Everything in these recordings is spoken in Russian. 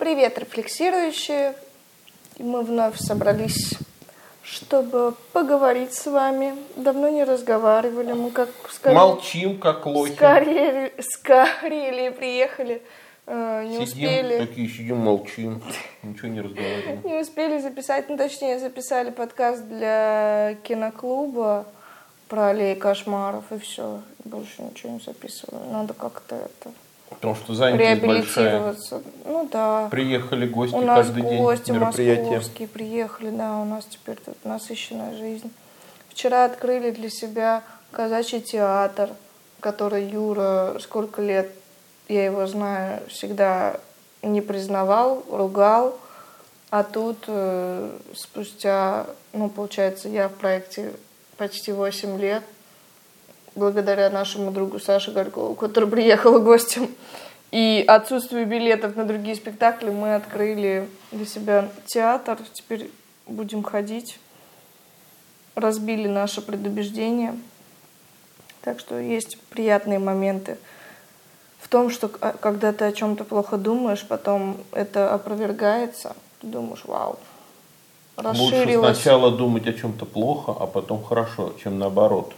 Привет, рефлексирующие! Мы вновь собрались, чтобы поговорить с вами. Давно не разговаривали, мы как... Молчим, как лохи. С Карелии приехали, не успели. Такие сидим, молчим, ничего не разговариваем. Не успели записать, записали подкаст для киноклуба про аллеи кошмаров, и все. Больше ничего не записывали, надо как-то это... Потому что занятость большая. Ну да. Приехали гости каждый день. У нас гости московские приехали, да, у нас теперь тут насыщенная жизнь. Вчера открыли для себя казачий театр, который Юра, сколько лет я его знаю, всегда не признавал, ругал. А тут спустя, получается, я в проекте почти 8 лет, благодаря нашему другу Саше Горькову, который приехал гостем, и отсутствию билетов на другие спектакли, мы открыли для себя театр. Теперь будем ходить. Разбили наше предубеждение. Так что есть приятные моменты в том, что когда ты о чем-то плохо думаешь, потом это опровергается. Ты думаешь, вау. Лучше сначала думать о чем-то плохо, а потом хорошо, чем наоборот.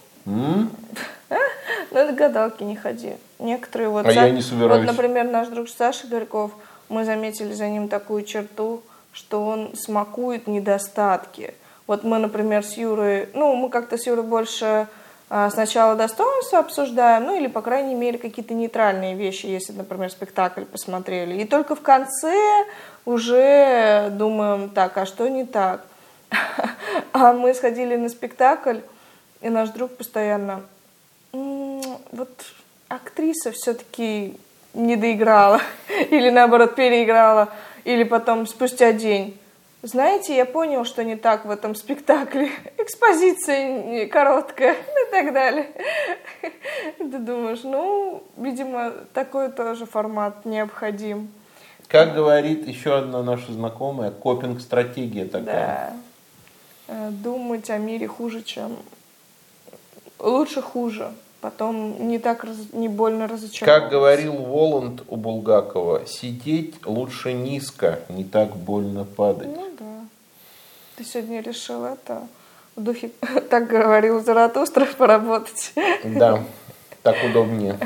На гадалки не ходи. Некоторые вот... я не собираюсь. Вот, например, наш друг Саша Горьков, мы заметили за ним такую черту, что он смакует недостатки. Вот мы, например, с Юрой... мы как-то с Юрой больше сначала достоинства обсуждаем, или, по крайней мере, какие-то нейтральные вещи, если, например, спектакль посмотрели. И только в конце уже думаем, так, а что не так? А мы сходили на спектакль, и наш друг постоянно, актриса все-таки не доиграла, или наоборот переиграла, или потом спустя день. Знаете, я понял, что не так в этом спектакле. Экспозиция короткая и так далее. Ты думаешь, видимо, такой тоже формат необходим. Как говорит еще одна наша знакомая, копинг-стратегия такая. Да. Думать о мире хуже, чем... Лучше хуже, потом не больно разочаровываться. Как говорил Воланд у Булгакова, сидеть лучше низко, не так больно падать. Да. Ты сегодня решил это в духе, так говорил Заратустра, поработать. Да, так удобнее.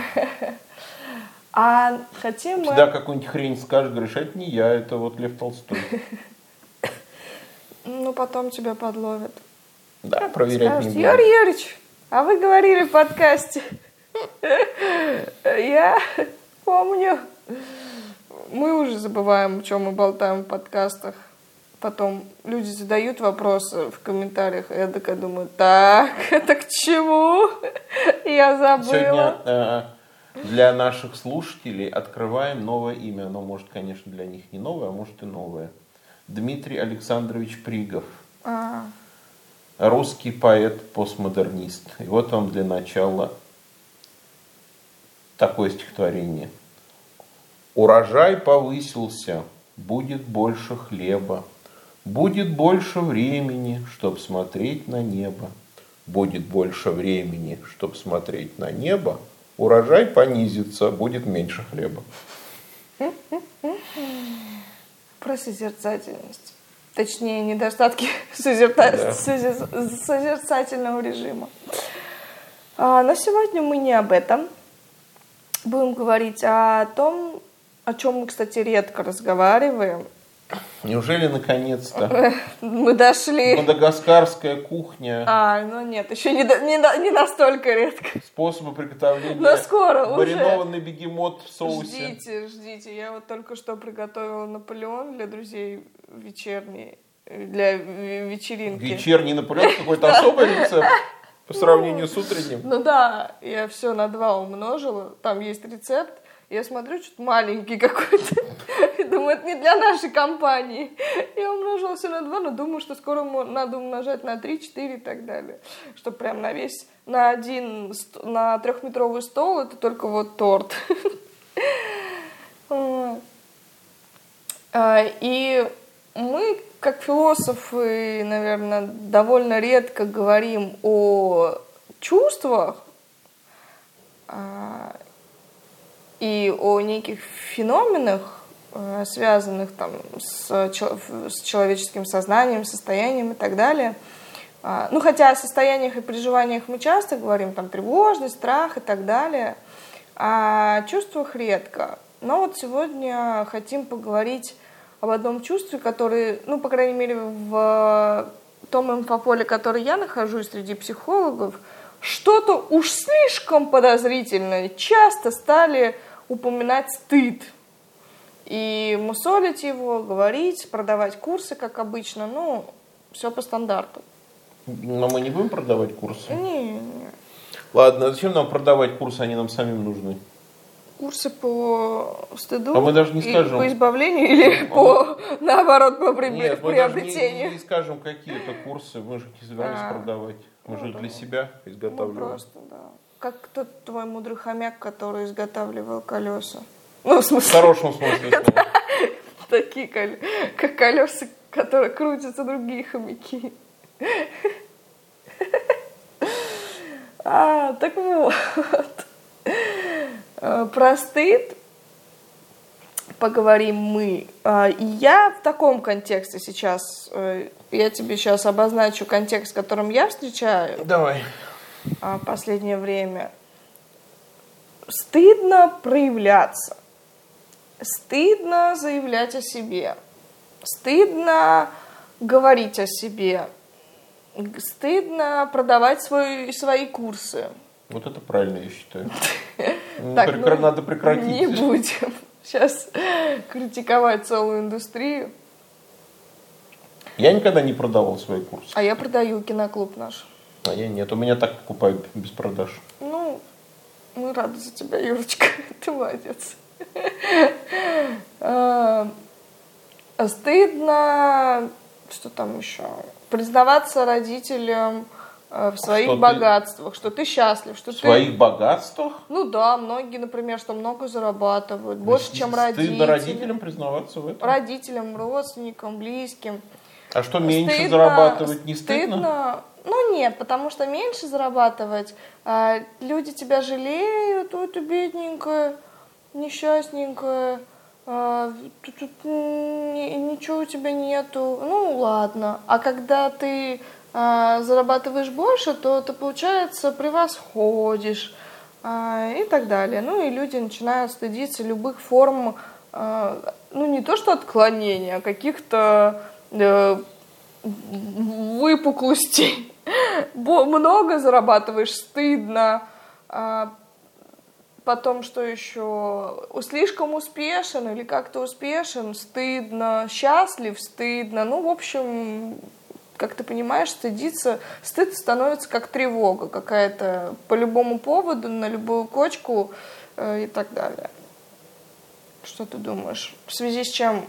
А хотим мы... Всегда какую-нибудь хрень скажешь, говоришь, это не я, это вот Лев Толстой. Потом тебя подловят. Да, проверять не буду. Юрий Юрьевич! А вы говорили в подкасте. Я помню. Мы уже забываем, о чем мы болтаем в подкастах. Потом люди задают вопросы в комментариях. Я такая думаю, так, это к чему? Я забыла. Сегодня для наших слушателей открываем новое имя. Оно, может, конечно, для них не новое, а может и новое. Дмитрий Александрович Пригов. Русский поэт-постмодернист. И вот вам для начала такое стихотворение. Урожай повысился, будет больше хлеба, будет больше времени, чтоб смотреть на небо. Будет больше времени, чтоб смотреть на небо, урожай понизится, будет меньше хлеба. Про созерцательность. Точнее, недостатки созерцательного режима. Но сегодня мы не об этом. Будем говорить о том, о чем мы, кстати, редко разговариваем. Неужели, наконец-то? Мы дошли. Мадагаскарская кухня. Нет, еще не настолько редко. Способы приготовления. Но скоро уже. Маринованный бегемот в соусе. Ждите. Я вот только что приготовила Наполеон для друзей для вечеринки. Вечерний Наполеон? Какой-то особый рецепт по сравнению с утренним? Я все на 2 умножила. Там есть рецепт. Я смотрю, что-то маленький какой-то. И думаю, это не для нашей компании. Я умножила все на 2, но думаю, что скоро надо умножать на 3, 4 и так далее. Чтобы прям на 3-метровый стол это только вот торт. И мы, как философы, наверное, довольно редко говорим о чувствах и о неких феноменах связанных там с человеческим сознанием, состоянием и так далее. Ну, хотя о состояниях и переживаниях мы часто говорим, там, тревожность, страх и так далее, о чувствах редко. Но вот сегодня хотим поговорить об одном чувстве, которое, ну, по крайней мере, в том инфополе, в котором я нахожусь среди психологов, что-то уж слишком подозрительное. Часто стали упоминать стыд и мусолить его, говорить, продавать курсы, как обычно, ну, все по стандарту. Но мы не будем продавать курсы? Не. Ладно, зачем нам продавать курсы, они нам самим нужны? Курсы по стыду, а мы даже не скажем, по избавлению или по, наоборот, по приобретению? Нет, мы не скажем, какие это курсы, мы же не собирались продавать, мы же для себя изготавливали. Ну, просто, да. Как тот твой мудрый хомяк, который изготавливал колеса. Ну, в смысле. В хорошем смысле. Такие колеса, которые крутятся другие хомяки. Так вот. Про стыд поговорим мы. Я в таком контексте сейчас, я тебе сейчас обозначу контекст, которым я встречаю. Давай. Последнее время. Стыдно проявляться. Стыдно заявлять о себе. Стыдно говорить о себе. Стыдно продавать свои курсы. Вот это правильно, я считаю. Так, надо прекратить. Не будем сейчас критиковать целую индустрию. Я никогда не продавал свои курсы. А я продаю, киноклуб наш. А я нет, у меня так покупают без продаж. Ну, мы рады за тебя, Юрочка, ты молодец. Стыдно, что там еще, признаваться родителям в своих богатствах, что ты счастлив, что ты... В своих богатствах? Ну да, многие, например, что много зарабатывают, больше, чем родители. Стыдно родителям признаваться в этом? Родителям, родственникам, близким. А что, меньше зарабатывать не стыдно? Ну нет, потому что меньше зарабатывать, люди тебя жалеют, ой, ты бедненькая, несчастненькая, тут ничего у тебя нету, ну ладно. А когда ты зарабатываешь больше, то ты, получается, превосходишь и так далее. Ну и люди начинают стыдиться любых форм, ну не то что отклонения, а каких-то выпуклостей. Много зарабатываешь, стыдно. Потом, что еще? Слишком успешен или как-то успешен, стыдно. Счастлив, стыдно. Ну, в общем, как ты понимаешь, стыдиться. Стыд становится как тревога какая-то по любому поводу, на любую кочку и так далее. Что ты думаешь? В связи с чем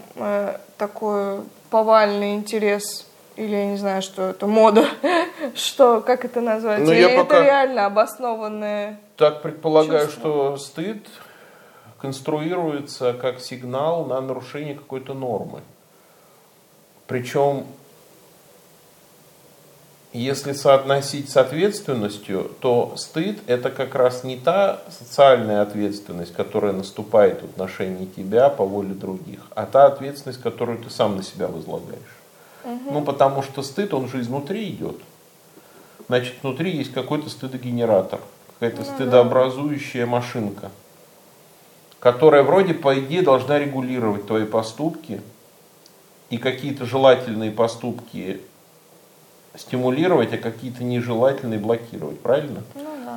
такой повальный интерес... Или я не знаю, что это, мода, что, как это назвать? Но или это реально обоснованное так предполагаю, чувство? Что стыд конструируется как сигнал на нарушение какой-то нормы. Причем, если соотносить с ответственностью, то стыд – это как раз не та социальная ответственность, которая наступает в отношении тебя по воле других, а та ответственность, которую ты сам на себя возлагаешь. Ну, потому что стыд, он же изнутри идет. Значит, внутри есть какой-то стыдогенератор, какая-то стыдообразующая машинка, которая вроде, по идее, должна регулировать твои поступки и какие-то желательные поступки стимулировать, а какие-то нежелательные блокировать, правильно?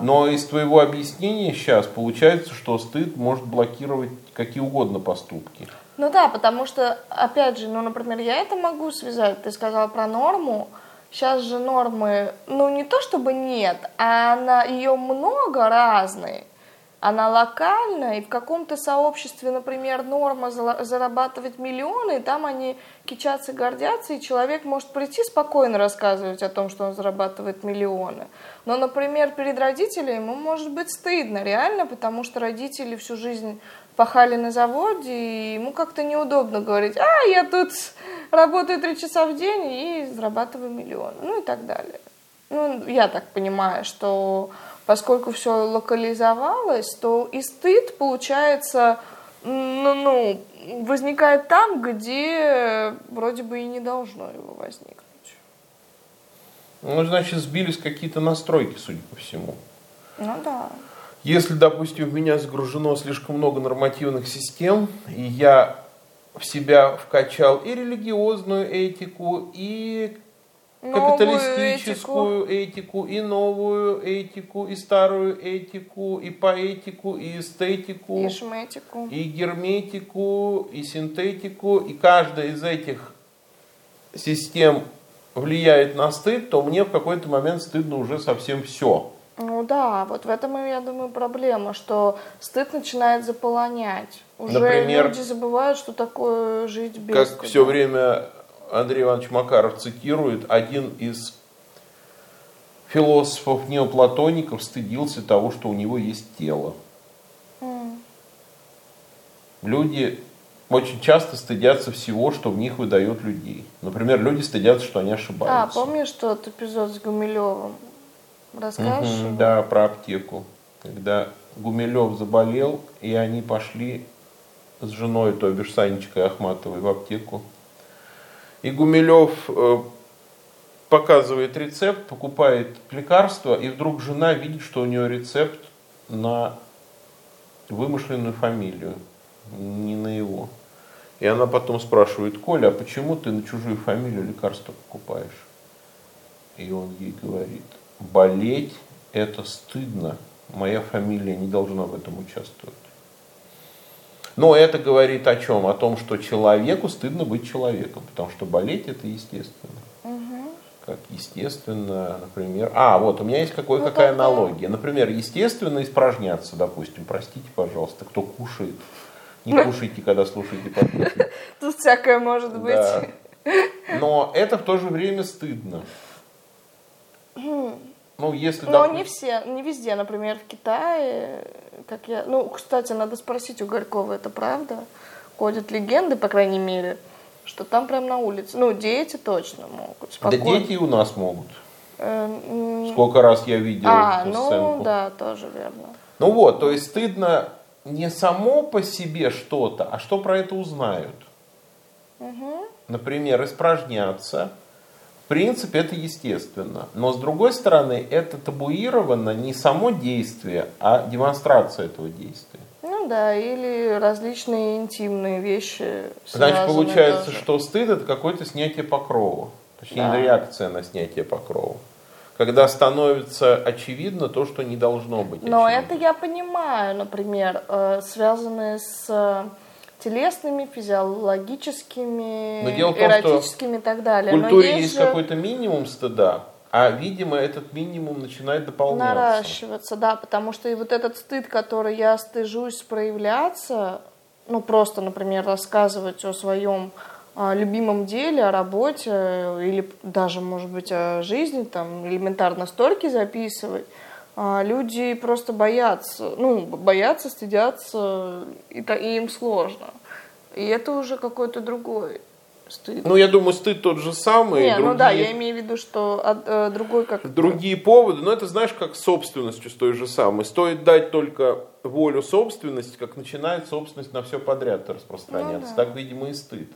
Но из твоего объяснения сейчас получается, что стыд может блокировать какие угодно поступки. Ну да, потому что, опять же, ну, например, я это могу связать, ты сказала про норму, сейчас же нормы, ну, не то чтобы нет, а она, ее много разной, она локальна, и в каком-то сообществе, например, норма зарабатывать миллионы, и там они кичатся, гордятся, и человек может прийти спокойно рассказывать о том, что он зарабатывает миллионы. Но, например, перед родителями ему может быть стыдно, реально, потому что родители всю жизнь... пахали на заводе, и ему как-то неудобно говорить, я тут работаю 3 часа в день и зарабатываю миллион, ну и так далее. Ну, я так понимаю, что поскольку все локализовалось, то и стыд, получается, ну, возникает там, где вроде бы и не должно его возникнуть. Ну, значит, сбились какие-то настройки, судя по всему. Ну да. Если, допустим, в меня загружено слишком много нормативных систем, и я в себя вкачал и религиозную этику, и капиталистическую этику, и новую этику, и старую этику, и поэтику, и эстетику, и шметику, и герметику, и синтетику, и каждая из этих систем влияет на стыд, то мне в какой-то момент стыдно уже совсем все. Ну да, вот в этом, я думаю, проблема, что стыд начинает заполонять. Уже, например, люди забывают, что такое жить без стыда. Как все время Андрей Иванович Макаров цитирует, один из философов-неоплатоников стыдился того, что у него есть тело. Люди очень часто стыдятся всего, что в них выдает людей. Например, люди стыдятся, что они ошибаются. А, помнишь тот эпизод с Гумилевым? Расскажешь? Да, про аптеку. Когда Гумилев заболел, и они пошли с женой, то бишь Санечкой Ахматовой, в аптеку. И Гумилев показывает рецепт, покупает лекарство, и вдруг жена видит, что у нее рецепт на вымышленную фамилию, не на его. И она потом спрашивает: «Коля, а почему ты на чужую фамилию лекарство покупаешь?» И он ей говорит: «Болеть – это стыдно. Моя фамилия не должна в этом участвовать». Но это говорит о чем? О том, что человеку стыдно быть человеком, потому что болеть – это естественно. Угу. Как естественно, например… А, вот у меня есть какая аналогия. Например, естественно испражняться, допустим. Простите, пожалуйста, кто кушает. Не кушайте, когда слушаете подкасты. Тут всякое может быть. Да. Но это в то же время стыдно. Ну, если, но допустим... не все, не везде, например, в Китае, как я... Ну, кстати, надо спросить у Горького, это правда? Ходят легенды, по крайней мере, что там прям на улице. Ну, дети точно могут. Спокойно. Да дети и у нас могут. Сколько раз я видел эту сценку. Ну, да, тоже верно. Ну вот, то есть стыдно не само по себе что-то, а что про это узнают. Угу. Например, испражняться. В принципе, это естественно. Но, с другой стороны, это табуировано не само действие, а демонстрация этого действия. Ну да, или различные интимные вещи. Значит, получается, тоже, что стыд – это какое-то снятие покрова. Точнее, да, реакция на снятие покрова. Когда становится очевидно то, что не должно быть очевидно. Но это я понимаю, например, связанное с... телесными, физиологическими, эротическими и так далее. В культуре есть же... какой-то минимум стыда, а, видимо, этот минимум начинает дополняться. Наращиваться, да, потому что и вот этот стыд, который я стыжусь проявляться, ну, просто, например, рассказывать о своем любимом деле, о работе или даже, может быть, о жизни, там, элементарно сторки записывать, люди просто боятся, ну, боятся, стыдятся, и им сложно. И это уже какой-то другой стыд. Ну, я думаю, стыд тот же самый. Не, другие... ну да, я имею в виду, что другой как... Другие поводы, но это, знаешь, как с собственностью с той же самой. Стоит дать только волю собственности, как начинает собственность на все подряд распространяться. Ну, да. Так, видимо, и стыд.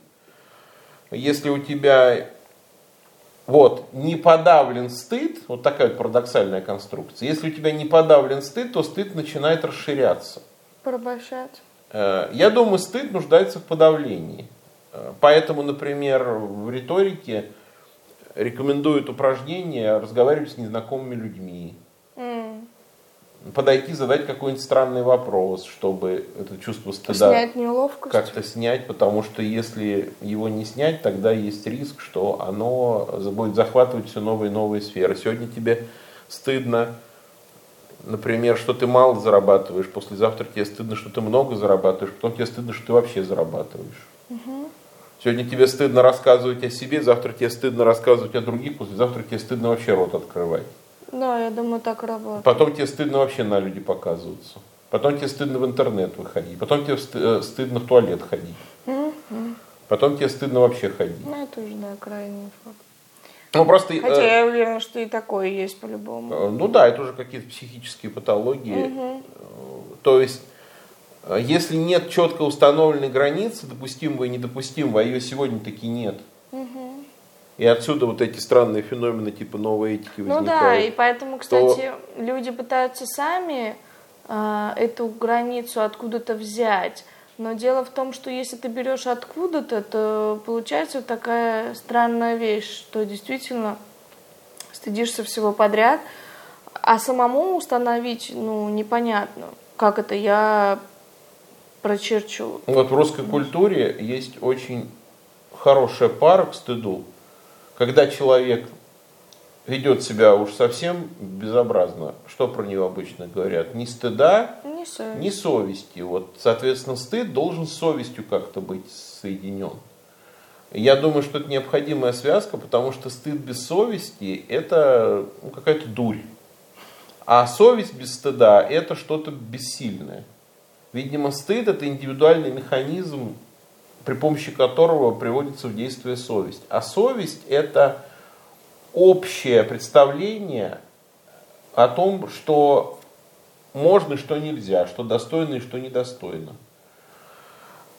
Если у тебя... Вот, не подавлен стыд, вот такая вот парадоксальная конструкция. Если у тебя не подавлен стыд, то стыд начинает расширяться. Порабощать. Я думаю, стыд нуждается в подавлении. Поэтому, например, в риторике рекомендуют упражнение разговаривать с незнакомыми людьми. Подойти, задать какой-нибудь странный вопрос, чтобы это чувство стыда снять, неловкость как-то снять, потому что если его не снять, тогда есть риск, что оно будет захватывать все новые и новые сферы. Сегодня тебе стыдно, например, что ты мало зарабатываешь, послезавтра тебе стыдно, что ты много зарабатываешь, потом тебе стыдно, что ты вообще зарабатываешь. Угу. Сегодня тебе стыдно рассказывать о себе, завтра тебе стыдно рассказывать о других, послезавтра тебе стыдно вообще рот открывать. Да, я думаю, так работает. Потом тебе стыдно вообще на люди показываться. Потом тебе стыдно в интернет выходить. Потом тебе стыдно в туалет ходить. Mm-hmm. Потом тебе стыдно вообще ходить. Ну, это уже, да, крайний факт. Ну, просто, хотя я уверена, что и такое есть по-любому. Ну да, это уже какие-то психические патологии. Mm-hmm. То есть Если нет четко установленной границы, допустимого и недопустимого, а ее сегодня таки нет. Угу. И отсюда вот эти странные феномены типа новой этики возникают. Ну да, и поэтому, кстати, люди пытаются сами эту границу откуда-то взять. Но дело в том, что если ты берешь откуда-то, то получается вот такая странная вещь, что действительно стыдишься всего подряд, а самому установить, ну, непонятно, как это я прочерчу. Вот в русской культуре есть очень хорошая пара к стыду, когда человек ведет себя уж совсем безобразно. Что про него обычно говорят? Ни стыда, ни совести. Вот, соответственно, стыд должен с совестью как-то быть соединен. Я думаю, что это необходимая связка, потому что стыд без совести – это какая-то дурь. А совесть без стыда – это что-то бессильное. Видимо, стыд – это индивидуальный механизм, при помощи которого приводится в действие совесть. А совесть – это общее представление о том, что можно и что нельзя, что достойно и что недостойно.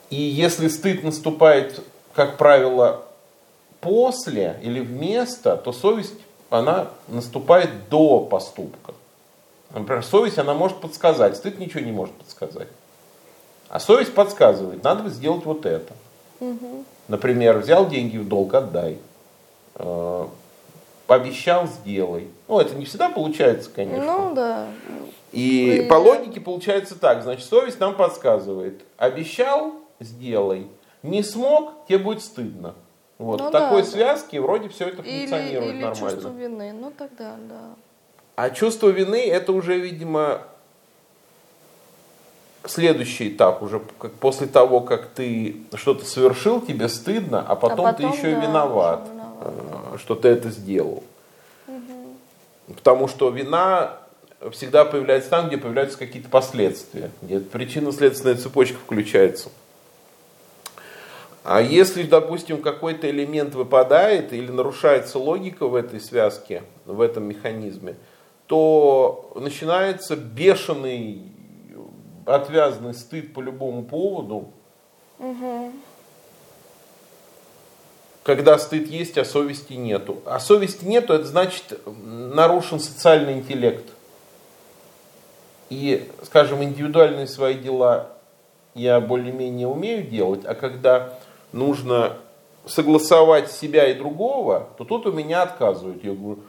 И если стыд наступает, как правило, после или вместо, то совесть, она наступает до поступка. Например, совесть, она может подсказать, стыд ничего не может подсказать. А совесть подсказывает, надо бы сделать вот это. Угу. Например, взял деньги в долг, отдай. Пообещал, сделай. Ну, это не всегда получается, конечно. Ну, да. И по логике получается так. Значит, совесть нам подсказывает. Обещал, сделай. Не смог, тебе будет стыдно. Вот. Ну, в такой связке вроде все это функционирует или нормально. Чувство вины. Ну, тогда, да. А чувство вины, это уже, видимо, следующий этап. Уже после того, как ты что-то совершил, тебе стыдно, а потом ты еще и виноват. Что ты это сделал. Угу. Потому что вина всегда появляется там, где появляются какие-то последствия, где причинно-следственная цепочка включается. А если, допустим, какой-то элемент выпадает или нарушается логика в этой связке, в этом механизме, то начинается бешеный, отвязный стыд по любому поводу. Угу. Когда стыд есть, а совести нету. А совести нету, это значит, нарушен социальный интеллект. И, скажем, индивидуальные свои дела я более-менее умею делать, а когда нужно согласовать себя и другого, то тут у меня отказывают. Я говорю,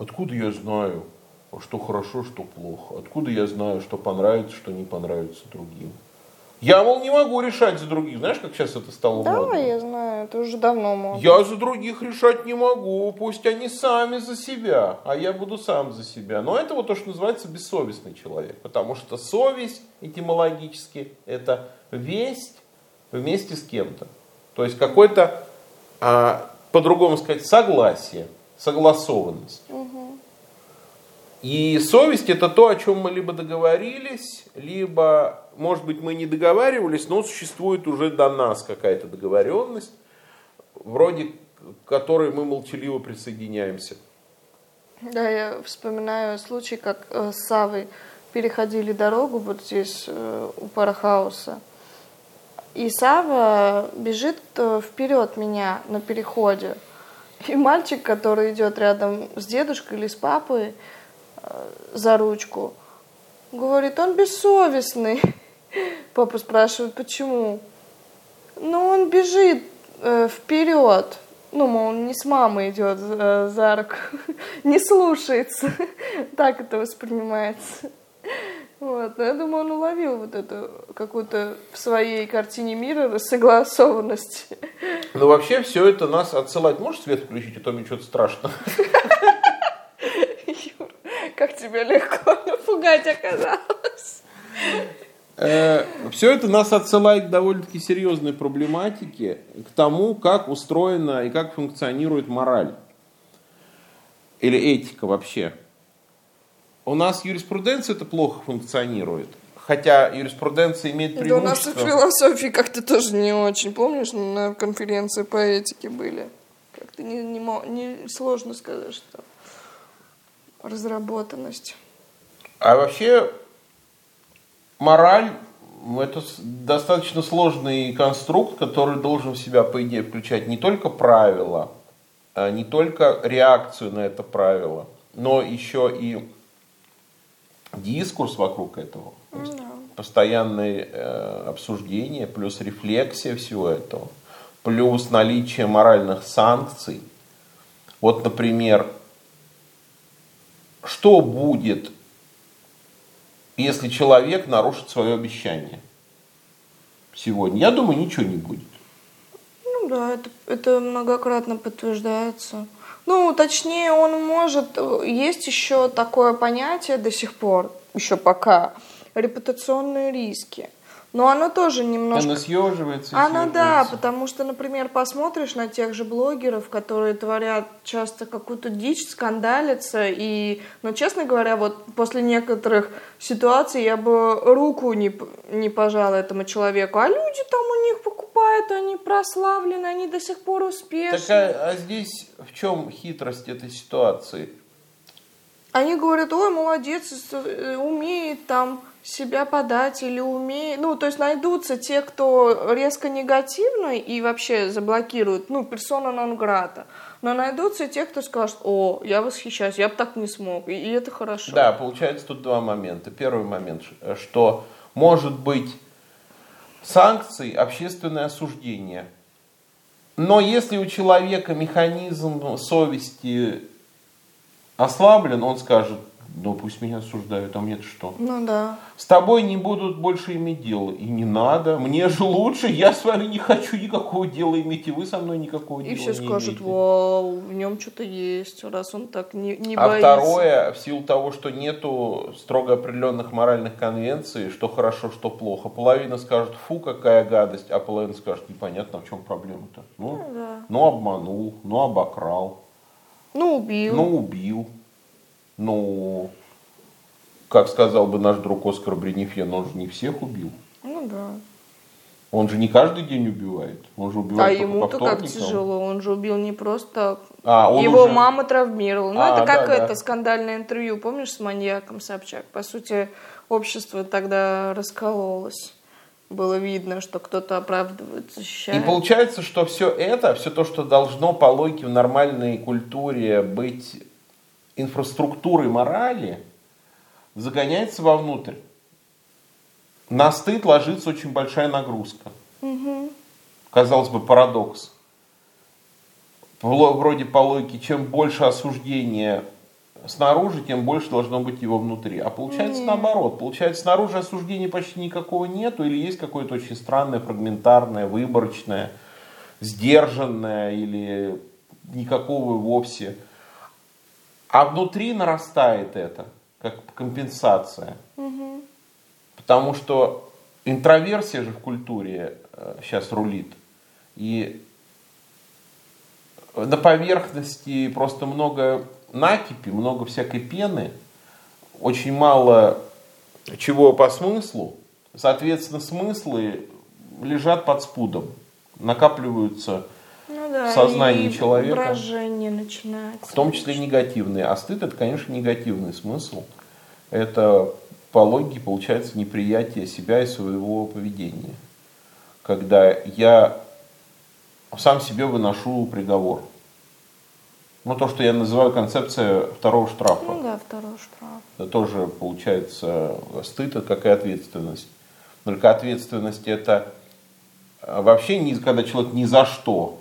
откуда я знаю, что хорошо, что плохо? Откуда я знаю, что понравится, что не понравится другим? Я, мол, не могу решать за других. Знаешь, как сейчас это стало модно? Да, я знаю, это уже давно модно. Я за других решать не могу, пусть они сами за себя, а я буду сам за себя. Но это вот то, что называется бессовестный человек, потому что совесть этимологически это весть вместе с кем-то. То есть какое-то, по-другому сказать, согласие, согласованность. Угу. И совесть это то, о чем мы либо договорились, либо... Может быть, мы не договаривались, но существует уже до нас какая-то договоренность, вроде которой мы молчаливо присоединяемся. Да, я вспоминаю случай, как с Савой переходили дорогу вот здесь у Парахауса. И Сава бежит вперед меня на переходе. И мальчик, который идет рядом с дедушкой или с папой за ручку, говорит, он бессовестный. Папа спрашивает, почему? Ну, он бежит вперед. Ну, мол, не с мамой идет за руку. Не слушается. Так это воспринимается. Вот. Я думаю, он уловил вот эту какую-то в своей картине мира согласованность. Ну, вообще, все это нас отсылать. Можешь свет включить, а то мне что-то страшно. Юр, как тебя легко напугать оказалось. Все это нас отсылает к довольно-таки серьезной проблематике, к тому, как устроена и как функционирует мораль или этика вообще. У нас юриспруденция это плохо функционирует, хотя юриспруденция имеет преимущество. Да у нас и в философии как-то тоже не очень. Помнишь, на конференции по этике были? Как-то не сложно сказать, что разработанность. А вообще мораль это достаточно сложный конструкт, который должен в себя, по идее, включать не только правила, не только реакцию на это правило, но еще и дискурс вокруг этого. Постоянное обсуждение, плюс рефлексия всего этого, плюс наличие моральных санкций. Вот, например, что будет, если человек нарушит свое обещание сегодня? Я думаю, ничего не будет. Ну да, это многократно подтверждается. Ну, точнее, он может... Есть еще такое понятие до сих пор, еще пока... репутационные риски. Но оно тоже немножко... Оно съеживается. Оно, да, потому что, например, посмотришь на тех же блогеров, которые творят часто какую-то дичь, скандалятся, и... Но, честно говоря, вот после некоторых ситуаций я бы руку не пожала этому человеку. А люди там у них покупают, они прославлены, они до сих пор успешны. Так, а здесь в чем хитрость этой ситуации? Они говорят, ой, молодец, умеет там... себя подать или умеет... Ну, то есть найдутся те, кто резко негативно и вообще заблокируют, ну, персона нон-грата. Но найдутся те, кто скажет, о, я восхищаюсь, я бы так не смог. И это хорошо. Да, получается тут два момента. Первый момент, что может быть санкции, общественное осуждение. Но если у человека механизм совести ослаблен, он скажет, ну, пусть меня осуждают, а мне-то что? Ну, да. С тобой не будут больше иметь дело. И не надо. Мне же лучше. Я с вами не хочу никакого дела иметь. И вы со мной никакого дела не имеете. И все скажут, вау, в нем что-то есть, раз он так не боится. А второе, в силу того, что нету строго определенных моральных конвенций, что хорошо, что плохо, половина скажет, фу, какая гадость, а половина скажет, непонятно, в чем проблема-то. Ну, обманул, ну, обокрал. Ну, убил. Ну, как сказал бы наш друг Оскар Бренифьян, он же не всех убил. Ну да. Он же не каждый день убивает. Он же убивает только по вторникам. А ему-то как тяжело. Он же убил не просто... Его мама травмировала. Ну, это как это скандальное интервью, помнишь, с маньяком Собчак? По сути, общество тогда раскололось. Было видно, что кто-то оправдывает, защищает. И получается, что все это, все то, что должно по логике в нормальной культуре быть... инфраструктуры морали, загоняется вовнутрь. На стыд ложится очень большая нагрузка. Угу. Казалось бы, парадокс. Вроде по логике, чем больше осуждения снаружи, тем больше должно быть его внутри. А получается наоборот. Получается, снаружи осуждения почти никакого нету, или есть какое-то очень странное, фрагментарное, выборочное, сдержанное, или никакого вовсе... А внутри нарастает это, как компенсация. Угу. Потому что интроверсия же в культуре сейчас рулит. И на поверхности просто много накипи, много всякой пены. Очень мало чего по смыслу. Соответственно, смыслы лежат под спудом, накапливаются... сознание человека. Выражение начинается. В том числе и негативные. А стыд — это, конечно, негативный смысл. Это по логике получается неприятие себя и своего поведения. Когда я сам себе выношу приговор. Ну, то, что я называю концепция второго штрафа. Ну да, второго штрафа. Это тоже получается стыд, как и ответственность. Только ответственность — это вообще когда человек ни за что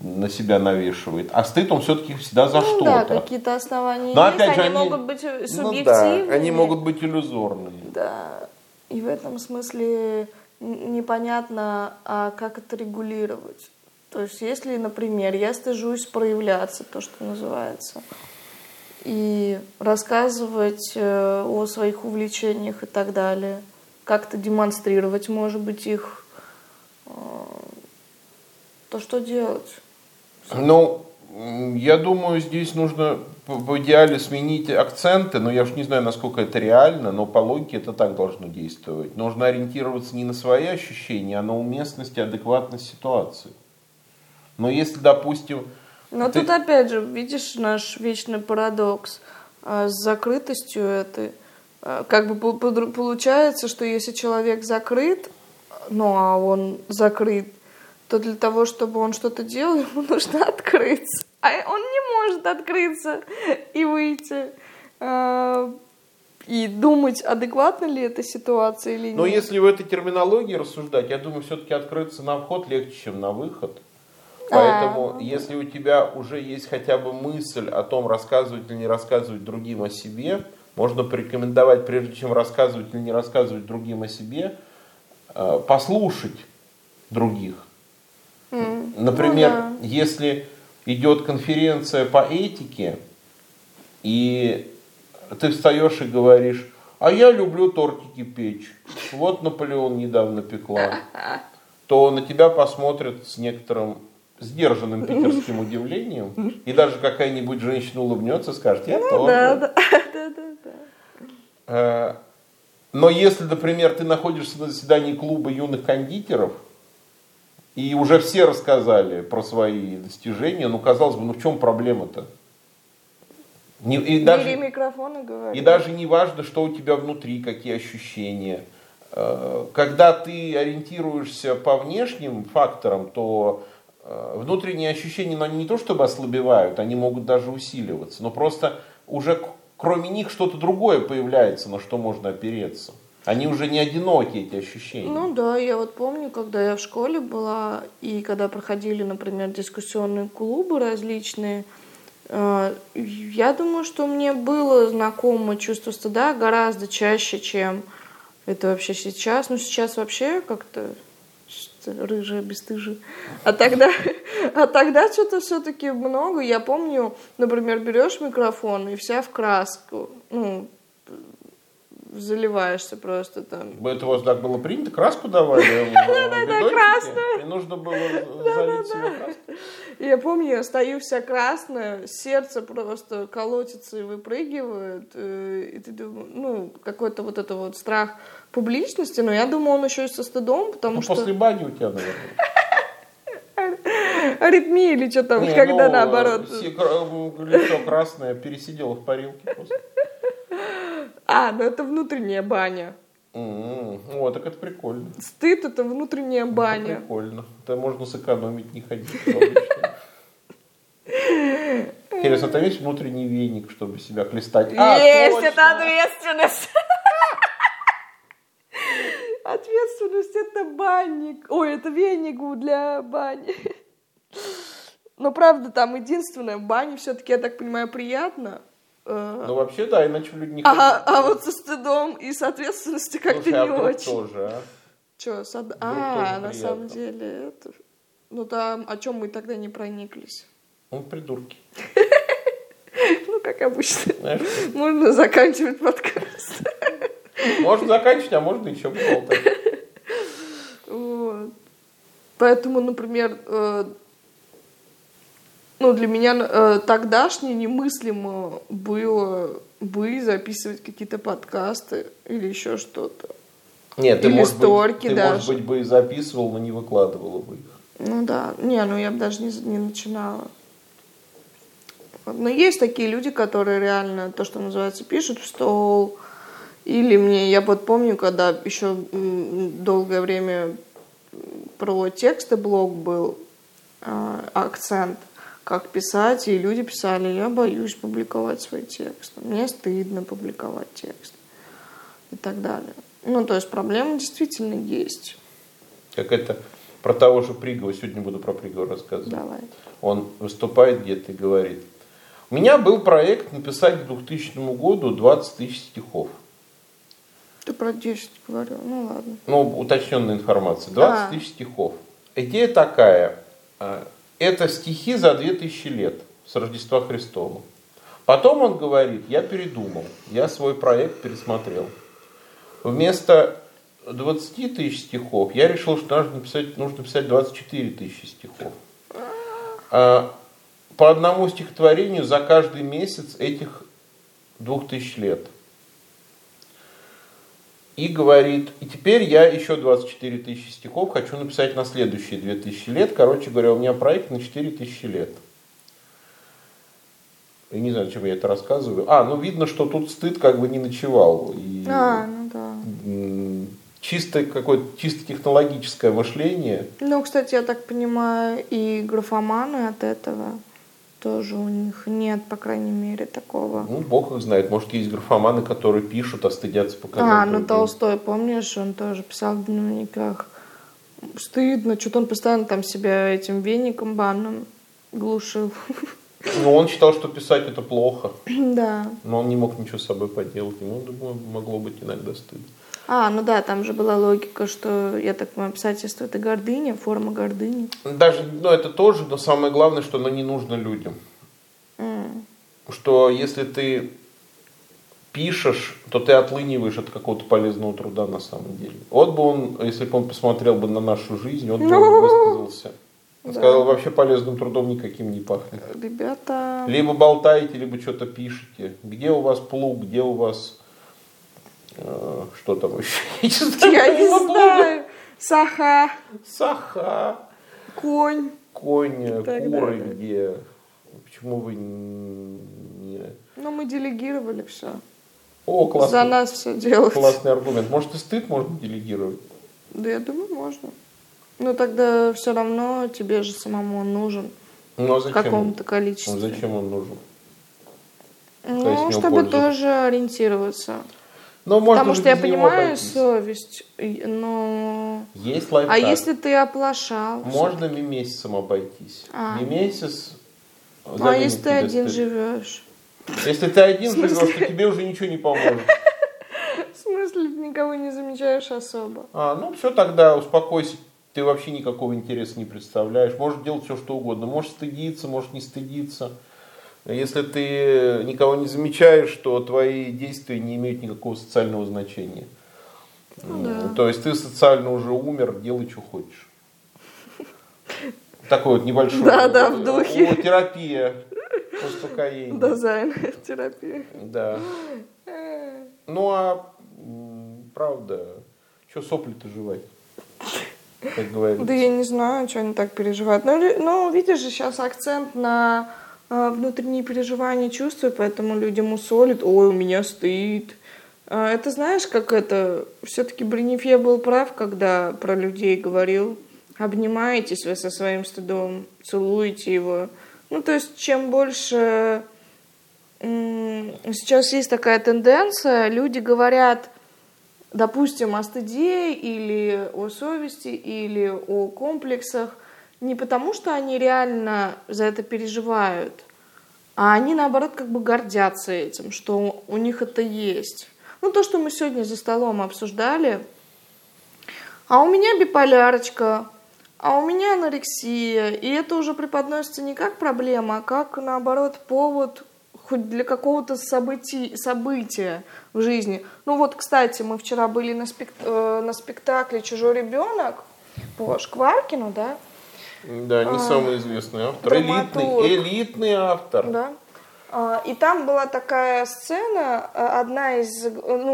на себя навешивает. А стыд он все-таки всегда за что-то. Да, какие-то основания есть, опять же, они могут быть субъективными. Ну да, они могут быть иллюзорными. Да, и в этом смысле непонятно, а как это регулировать. То есть, если, например, я стыжусь проявляться, то, что называется, и рассказывать о своих увлечениях и так далее, как-то демонстрировать, может быть, их... то что делать? Ну, я думаю, здесь нужно в идеале сменить акценты, но я уж не знаю, насколько это реально, но по логике это так должно действовать. Нужно ориентироваться не на свои ощущения, а на уместность и адекватность ситуации. Но если, допустим... Но тут опять же, видишь, наш вечный парадокс с закрытостью этой. Как бы получается, что если человек закрыт, ну а он закрыт, то для того, чтобы он что-то делал, ему нужно открыться. А он не может открыться и выйти. И думать, адекватна ли эта ситуация или нет. Но если в этой терминологии рассуждать, я думаю, все-таки открыться на вход легче, чем на выход. Поэтому, если у тебя уже есть хотя бы мысль о том, рассказывать или не рассказывать другим о себе, можно порекомендовать, прежде чем рассказывать или не рассказывать другим о себе, послушать других. Например, если идет конференция по этике, и ты встаешь и говоришь: а я люблю тортики печь, вот Наполеон недавно пекла, то на тебя посмотрят с некоторым сдержанным питерским удивлением, и даже какая-нибудь женщина улыбнется и скажет: я тоже. Но если, например, ты находишься на заседании клуба юных кондитеров, и уже все рассказали про свои достижения, ну, казалось бы, ну в чем проблема-то? Бери микрофон и говори. И даже не важно, что у тебя внутри, какие ощущения. Когда ты ориентируешься по внешним факторам, то внутренние ощущения, ну, они не то чтобы ослабевают, они могут даже усиливаться, но просто уже кроме них что-то другое появляется, на что можно опереться. Они уже не одиноки, эти ощущения. Ну да, я вот помню, когда я в школе была, и когда проходили, например, дискуссионные клубы различные, я думаю, что мне было знакомо чувство стыда гораздо чаще, чем это вообще сейчас. Ну сейчас вообще как-то рыжая, бесстыжая. А тогда что-то все-таки много. Я помню, например, берешь микрофон и вся в краску. Ну, заливаешься просто там. Это у вас так было принято? Краску давали? Да, красную. И нужно было залить себе краску. Я помню, я стою вся красная, сердце просто колотится и выпрыгивает. И ты думаешь, ну, какой-то вот это вот страх публичности, но я думаю, он еще и со стыдом, потому что... после бани у тебя, наверное. Аритмия или что там, когда наоборот. Лицо красное, пересидела в парилке просто. А, ну это внутренняя баня. О, так это прикольно. Стыд — это внутренняя баня. Это прикольно. Это можно сэкономить, не ходить. Интересно, там есть внутренний веник, чтобы себя хлестать? Есть, это ответственность. Ответственность — это банник. Ой, это веник для бани. Но правда, там единственное, баня все-таки, я так понимаю, приятно. Ну вообще да, иначе люди не ходят. А вот со стыдом и с ответственностью как-то не очень. Тоже, а? Че, на самом деле это... Ну там, о чем мы тогда не прониклись? Ну придурки. Ну как обычно. Можно заканчивать подкаст. Можно заканчивать, а можно еще поболтать. Поэтому, например, ну, для меня тогдашнее немыслимо было бы записывать какие-то подкасты или еще что-то. Нет, или ты, может быть, бы и записывал, но не выкладывала бы их. Ну да. Ну я бы даже не начинала. Но есть такие люди, которые реально, то, что называется, пишут в стол. Или мне, я вот помню, когда еще долгое время про тексты блог был, акцент. Как писать, и люди писали: я боюсь публиковать свой текст, мне стыдно публиковать текст и так далее. Ну, то есть проблемы действительно есть. Как это про того же Пригова, сегодня буду про Пригова рассказывать. Давай. Он выступает где-то и говорит: у меня был проект написать к 2000 году 20 тысяч стихов. Ты про 10 говорил, ну ладно. Ну, уточненная информация, 20 тысяч стихов. Идея такая... Это стихи за 2000 лет с Рождества Христова. Потом он говорит: я передумал, я свой проект пересмотрел. Вместо 20 тысяч стихов я решил, что нужно писать 24 тысячи стихов. По одному стихотворению за каждый месяц этих 2000 лет. И говорит: и теперь я еще 24 тысячи стихов хочу написать на следующие 2000 лет. Короче говоря, у меня проект на 4000 лет. Я не знаю, зачем я это рассказываю. Ну видно, что тут стыд как бы не ночевал. И ну да. Чисто какое-то чисто технологическое мышление. Ну, кстати, я так понимаю, и графоманы от этого тоже у них нет, по крайней мере, такого. Ну, бог их знает. Может, есть графоманы, которые пишут, а стыдятся показать. Ну Толстой, помнишь, он тоже писал в дневниках. Стыдно, что-то он постоянно там себя этим веником банным глушил. Ну, он считал, что писать это плохо. Да. Но он не мог ничего с собой поделать. Ему, думаю, могло быть иногда стыдно. Ну да, там же была логика, что, я так понимаю, писательство — это гордыня, форма гордыни. Даже, это тоже, но самое главное, что оно не нужно людям. Что если ты пишешь, то ты отлыниваешь от какого-то полезного труда на самом деле. Вот бы он, если бы он посмотрел бы на нашу жизнь, он бы высказался. Сказал, вообще полезным трудом никаким не пахнет. Ребята... Либо болтаете, либо что-то пишете. Где у вас плуг, где у вас... Что там еще? Я не знаю. Саха. Конь, куры где? Почему вы не... мы делегировали все. Классный. За нас все делают. Классный аргумент. Может, и стыд можно делегировать? Да, я думаю, можно. Но тогда все равно тебе же самому он нужен. В каком-то количестве. Зачем он нужен? Чтобы тоже ориентироваться. Потому что я понимаю совесть, но... Есть лайфхак. А если ты оплошал? Можно мимесисом обойтись. Мимесис... А если ты один живешь? Если ты один живешь, то тебе уже ничего не поможет. В смысле, ты никого не замечаешь особо? Все тогда, успокойся. Ты вообще никакого интереса не представляешь. Можешь делать все, что угодно. Можешь стыдиться, можешь не стыдиться. Если ты никого не замечаешь, то твои действия не имеют никакого социального значения. Да. То есть ты социально уже умер, делай, что хочешь. Такой вот небольшой. Да, в духе. Терапия. Успокоение. Дозайная терапия. Да. Правда, что сопли-то жевать? Как говорится. Да я не знаю, что они так переживают. Видишь же, сейчас акцент на... внутренние переживания, чувства, поэтому люди мусолят. У меня стыд. Это знаешь, как это... Все-таки Бренифье был прав, когда про людей говорил. Обнимаетесь вы со своим стыдом, целуете его. То есть, чем больше... Сейчас есть такая тенденция, люди говорят, допустим, о стыде, или о совести, или о комплексах, не потому, что они реально за это переживают, а они, наоборот, как бы гордятся этим, что у них это есть. То, что мы сегодня за столом обсуждали. А у меня биполярочка, а у меня анорексия. И это уже преподносится не как проблема, а как, наоборот, повод хоть для какого-то события в жизни. Кстати, мы вчера были на спектакле «Чужой ребенок» по Шкваркину, да? Да, не самый известный автор. Элитный автор. Да. И там была такая сцена, одна из,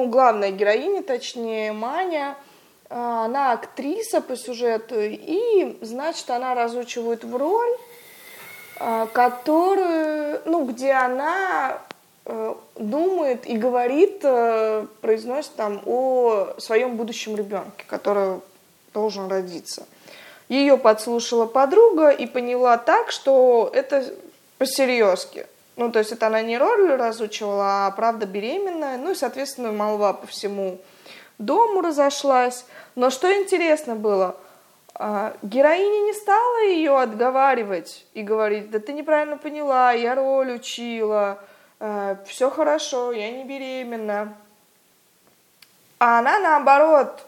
главная героиня, точнее, Маня, она актриса по сюжету, и, значит, она разучивает в роль, которую, где она думает и говорит, произносит там о своем будущем ребенке, который должен родиться. Ее подслушала подруга и поняла так, что это по-серьезки. То есть это она не роль разучивала, а правда беременная. И, соответственно, молва по всему дому разошлась. Но что интересно было, героиня не стала ее отговаривать и говорить, да ты неправильно поняла, я роль учила, все хорошо, я не беременна. А она, наоборот,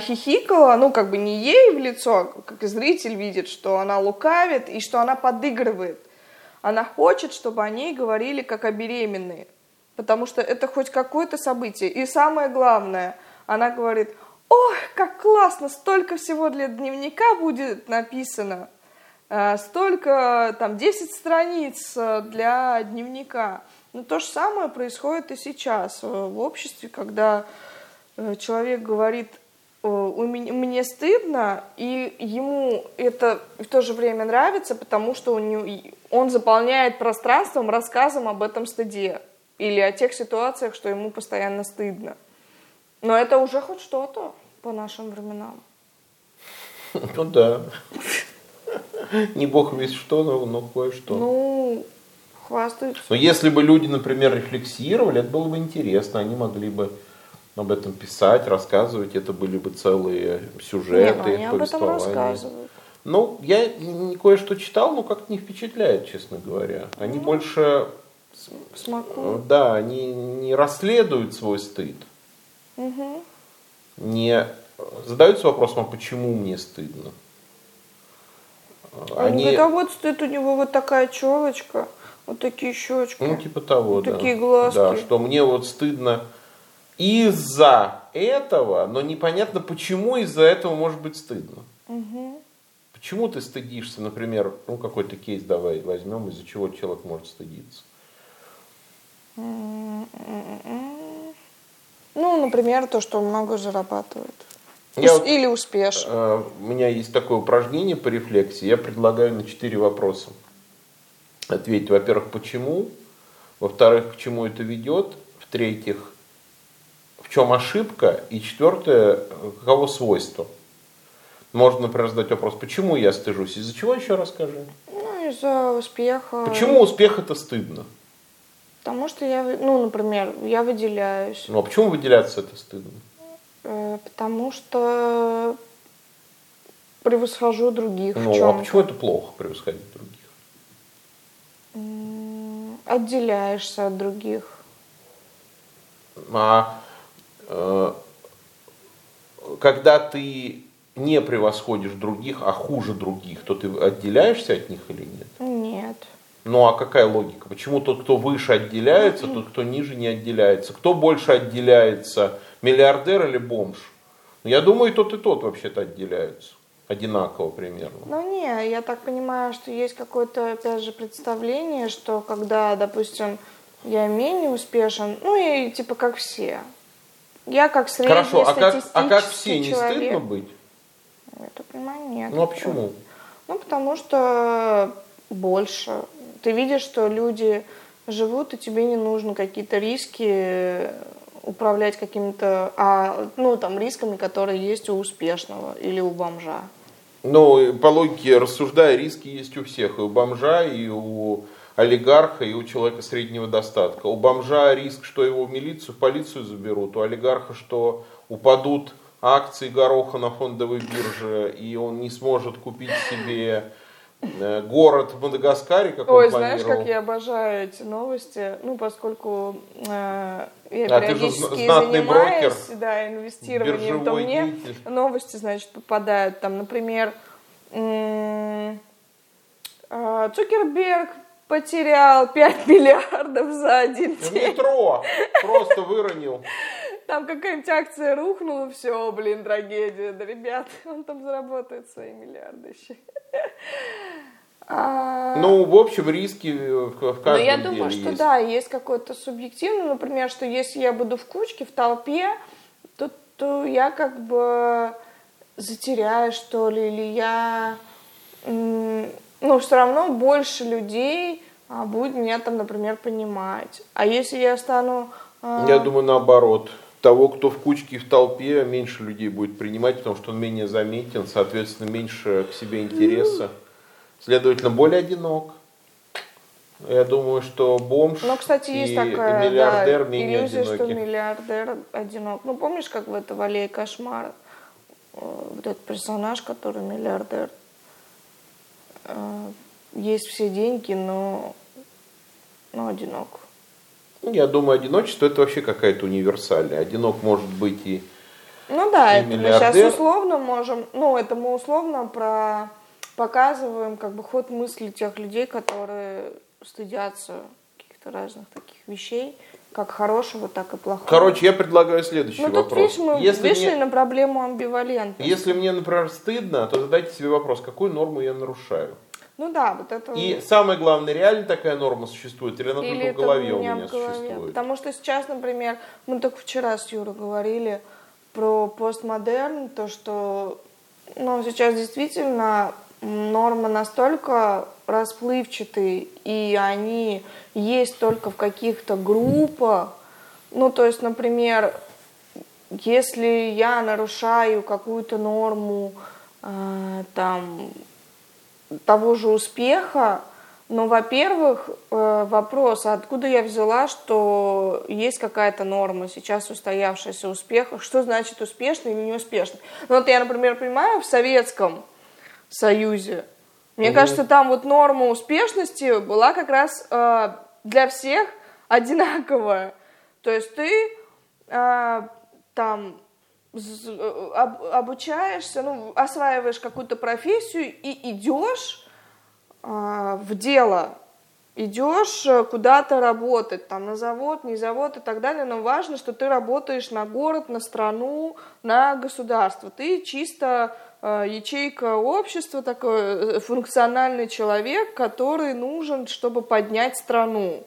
хихикала, не ей в лицо, как и зритель видит, что она лукавит и что она подыгрывает. Она хочет, чтобы о ней говорили как о беременной, потому что это хоть какое-то событие. И самое главное, она говорит, ой, как классно, столько всего для дневника будет написано, столько, 10 страниц для дневника. То же самое происходит и сейчас в обществе, когда человек говорит, мне стыдно, и ему это в то же время нравится, потому что он заполняет пространством рассказом об этом стыде или о тех ситуациях, что ему постоянно стыдно. Но это уже хоть что-то по нашим временам. Ну да. Не бог весь что, но кое-что. Ну, хвастаются. Но если бы люди, например, рефлексировали, это было бы интересно. Они могли бы об этом писать, рассказывать. Это были бы целые сюжеты. Нет, они об этом рассказывают. Ну, я кое-что читал, но как-то не впечатляет, честно говоря. Они больше... Смакуют. Да, они не расследуют свой стыд. Угу. Не задаются вопросом, а почему мне стыдно? Да вот стыд у него вот такая челочка, вот такие щечки. Ну, типа того, вот да. Такие глазки. Да, что мне вот стыдно из-за этого, но непонятно, почему из-за этого может быть стыдно. Угу. Почему ты стыдишься, например, какой-то кейс давай возьмем, из-за чего человек может стыдиться? Ну, например, то, что много зарабатывает. Или успешно. У меня есть такое упражнение по рефлексии. Я предлагаю на 4 вопроса ответить. Во-первых, почему? Во-вторых, к чему это ведет? В-третьих, в чем ошибка? И четвертое, каково свойство? Можно, например, задать вопрос, почему я стыжусь? Из-за чего еще расскажи? Ну, из-за успеха. Почему успех это стыдно? Потому что я, например, я выделяюсь. Ну, а почему выделяться это стыдно? Потому что превосхожу других. Ну, а почему это плохо, превосходить других? Отделяешься от других. Когда ты не превосходишь других, а хуже других, то ты отделяешься от них или нет? Нет. Ну, а какая логика? Почему тот, кто выше, отделяется, тот, кто ниже, не отделяется? Кто больше отделяется, миллиардер или бомж? Я думаю, и тот вообще-то отделяются. Одинаково примерно. Не, я так понимаю, что есть какое-то, опять же, представление, что когда, допустим, я менее успешен, и типа как все. Я как средний статистический человек. Хорошо, а как все, не стыдно быть? Я так понимаю, нет. А почему? Потому что больше. Ты видишь, что люди живут, и тебе не нужно какие-то риски управлять какими-то рисками, которые есть у успешного или у бомжа. По логике рассуждая, риски есть у всех. И у бомжа, и у олигарха, и у человека среднего достатка. У бомжа риск, что его в полицию заберут. У олигарха, что упадут акции гороха на фондовой бирже, и он не сможет купить себе... город в Мадагаскаре, как он планировал. Знаешь, как я обожаю эти новости, поскольку я периодически занимаюсь инвестированием, то мне новости, попадают. Там, например, Цукерберг потерял 5 миллиардов за один день. В метро просто выронил. Там какая-нибудь акция рухнула, все, трагедия. Да, ребят, он там заработает свои миллиарды еще. В общем, риски в каждом деле. Я думаю, что есть. Да, есть какое-то субъективное, например, что если я буду в кучке, в толпе, то я как бы затеряю, что ли, или я... все равно больше людей будет меня там, например, понимать. А если я стану... Я думаю, наоборот. Того, кто в кучке и в толпе, меньше людей будет принимать, потому что он менее заметен, соответственно, меньше к себе интереса. Следовательно, более одинок. Я думаю, что бомж и миллиардер менее иллюзия, одиноки. Что миллиардер одинок. Помнишь, как в этой «Аллее кошмара» вот этот персонаж, который миллиардер, есть все деньги, но одинок. Я думаю, одиночество это вообще какая-то универсальная. Одинок может быть и и это миллиардер. Мы сейчас условно можем, это мы условно показываем как бы ход мысли тех людей, которые стыдятся каких-то разных таких вещей, как хорошего, так и плохого. Короче, я предлагаю следующий вопрос. Видишь, мы вышли на проблему амбивалентности. Если мне, например, стыдно, то задайте себе вопрос, какую норму я нарушаю. И самое главное, реально такая норма существует, или она только в голове у меня существует? Потому что сейчас, например, мы только вчера с Юрой говорили про постмодерн, то, что сейчас действительно нормы настолько расплывчатые, и они есть только в каких-то группах. Например, если я нарушаю какую-то норму того же успеха, во-первых, вопрос, откуда я взяла, что есть какая-то норма сейчас устоявшаяся успеха, что значит успешный или неуспешный. Я, например, понимаю, в Советском Союзе, мне кажется, там норма успешности была как раз для всех одинаковая. То есть ты обучаешься, осваиваешь какую-то профессию и идешь в дело, идешь куда-то работать, на завод, не завод и так далее, но важно, что ты работаешь на город, на страну, на государство. Ты чисто ячейка общества, такой функциональный человек, который нужен, чтобы поднять страну.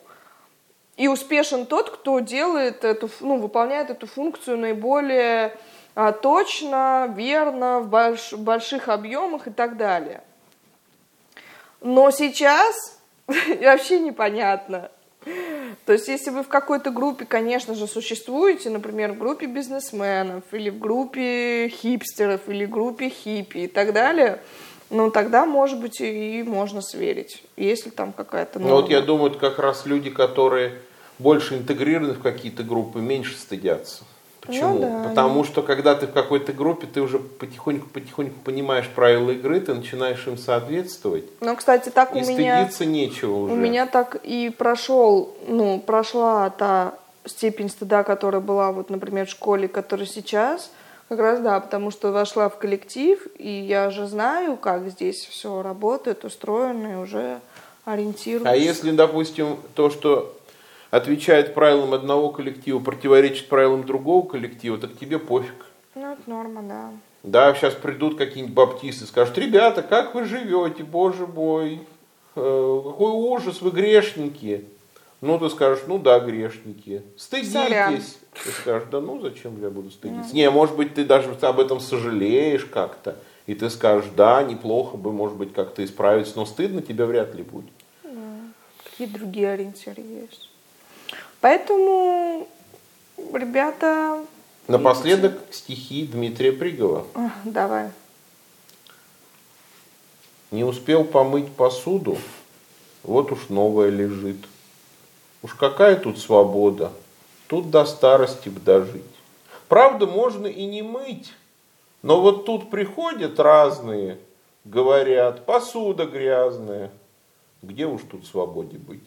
И успешен тот, кто делает выполняет эту функцию наиболее точно, верно, в больших объемах и так далее. Но сейчас вообще непонятно. То есть, если вы в какой-то группе, конечно же, существуете, например, в группе бизнесменов, или в группе хипстеров, или в группе хиппи и так далее, тогда, может быть, и можно сверить, если там какая-то норма. Я думаю, это как раз люди, которые больше интегрированы в какие-то группы, меньше стыдятся. Почему? Потому что, когда ты в какой-то группе, ты уже потихоньку понимаешь правила игры, ты начинаешь им соответствовать. Кстати, так у меня... И стыдиться нечего уже. У меня так и прошла та степень стыда, которая была, например, в школе, которая сейчас... Как раз да, потому что вошла в коллектив, и я же знаю, как здесь все работает, устроено, и уже ориентируюсь. А если, допустим, то, что отвечает правилам одного коллектива, противоречит правилам другого коллектива, так тебе пофиг. Это норма, да. Да, сейчас придут какие-нибудь баптисты и скажут: ребята, как вы живете, боже мой, какой ужас, вы грешники. Ты скажешь: да, грешники, стыдитесь. Сорян. Ты скажешь: да ну зачем я буду стыдиться? Может быть, ты даже об этом сожалеешь как-то, и ты скажешь: да, неплохо бы, может быть, как-то исправиться, но стыдно тебе вряд ли будет. Какие другие ориентиры есть. Поэтому, ребята... Напоследок стихи Дмитрия Пригова. Давай. Не успел помыть посуду, вот уж новая лежит. Уж какая тут свобода, тут до старости б дожить. Правда, можно и не мыть, но вот тут приходят разные, говорят: посуда грязная, где уж тут свободе быть.